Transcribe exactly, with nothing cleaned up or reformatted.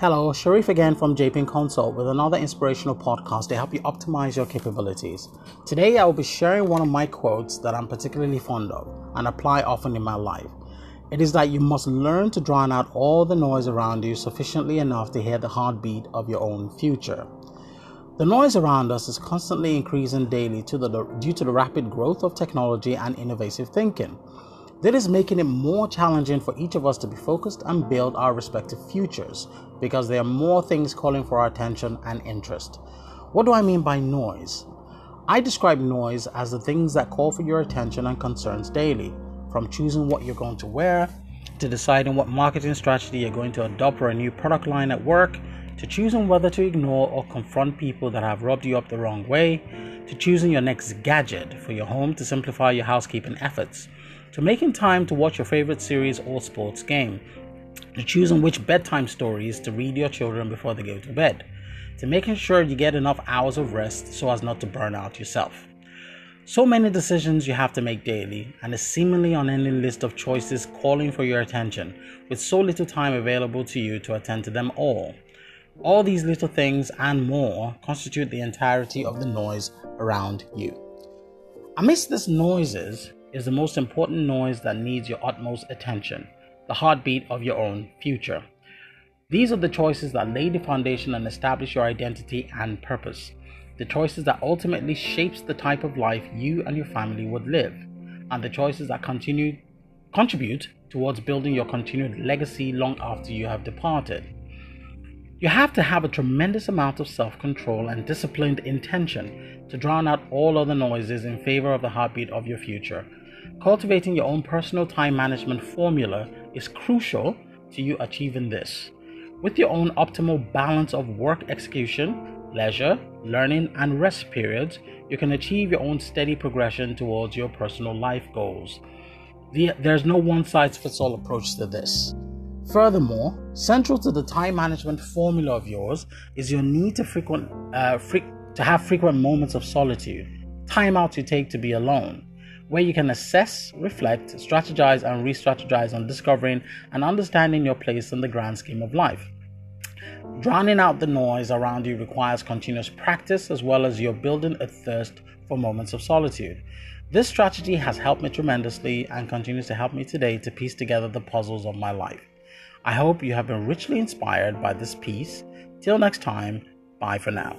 Hello, Sharif again from JPing Consult with another inspirational podcast to help you optimize your capabilities. Today I will be sharing one of my quotes that I'm particularly fond of and apply often in my life. It is that you must learn to drown out all the noise around you sufficiently enough to hear the heartbeat of your own future. The noise around us is constantly increasing daily to the, due to the rapid growth of technology and innovative thinking. That is making it more challenging for each of us to be focused and build our respective futures because there are more things calling for our attention and interest. What do I mean by noise? I describe noise as the things that call for your attention and concerns daily, from choosing what you're going to wear, to deciding what marketing strategy you're going to adopt for a new product line at work, to choosing whether to ignore or confront people that have rubbed you up the wrong way, to choosing your next gadget for your home to simplify your housekeeping efforts, to making time to watch your favorite series or sports game, to choosing which bedtime stories to read your children before they go to bed, to making sure you get enough hours of rest so as not to burn out yourself. So many decisions you have to make daily, and a seemingly unending list of choices calling for your attention, with so little time available to you to attend to them all. All these little things and more constitute the entirety of the noise around you. Amidst these noises is the most important noise that needs your utmost attention, the heartbeat of your own future. These are the choices that lay the foundation and establish your identity and purpose, the choices that ultimately shapes the type of life you and your family would live, and the choices that continue, contribute towards building your continued legacy long after you have departed. You have to have a tremendous amount of self-control and disciplined intention to drown out all other noises in favor of the heartbeat of your future. Cultivating your own personal time management formula is crucial to you achieving this. With your own optimal balance of work execution, leisure, learning, and rest periods, you can achieve your own steady progression towards your personal life goals. There's no one-size-fits-all approach to this. Furthermore, central to the time management formula of yours is your need to frequent, uh, fre- to have frequent moments of solitude, time out you take to be alone, where you can assess, reflect, strategize, and re-strategize on discovering and understanding your place in the grand scheme of life. Drowning out the noise around you requires continuous practice as well as your building a thirst for moments of solitude. This strategy has helped me tremendously and continues to help me today to piece together the puzzles of my life. I hope you have been richly inspired by this piece. Till next time, bye for now.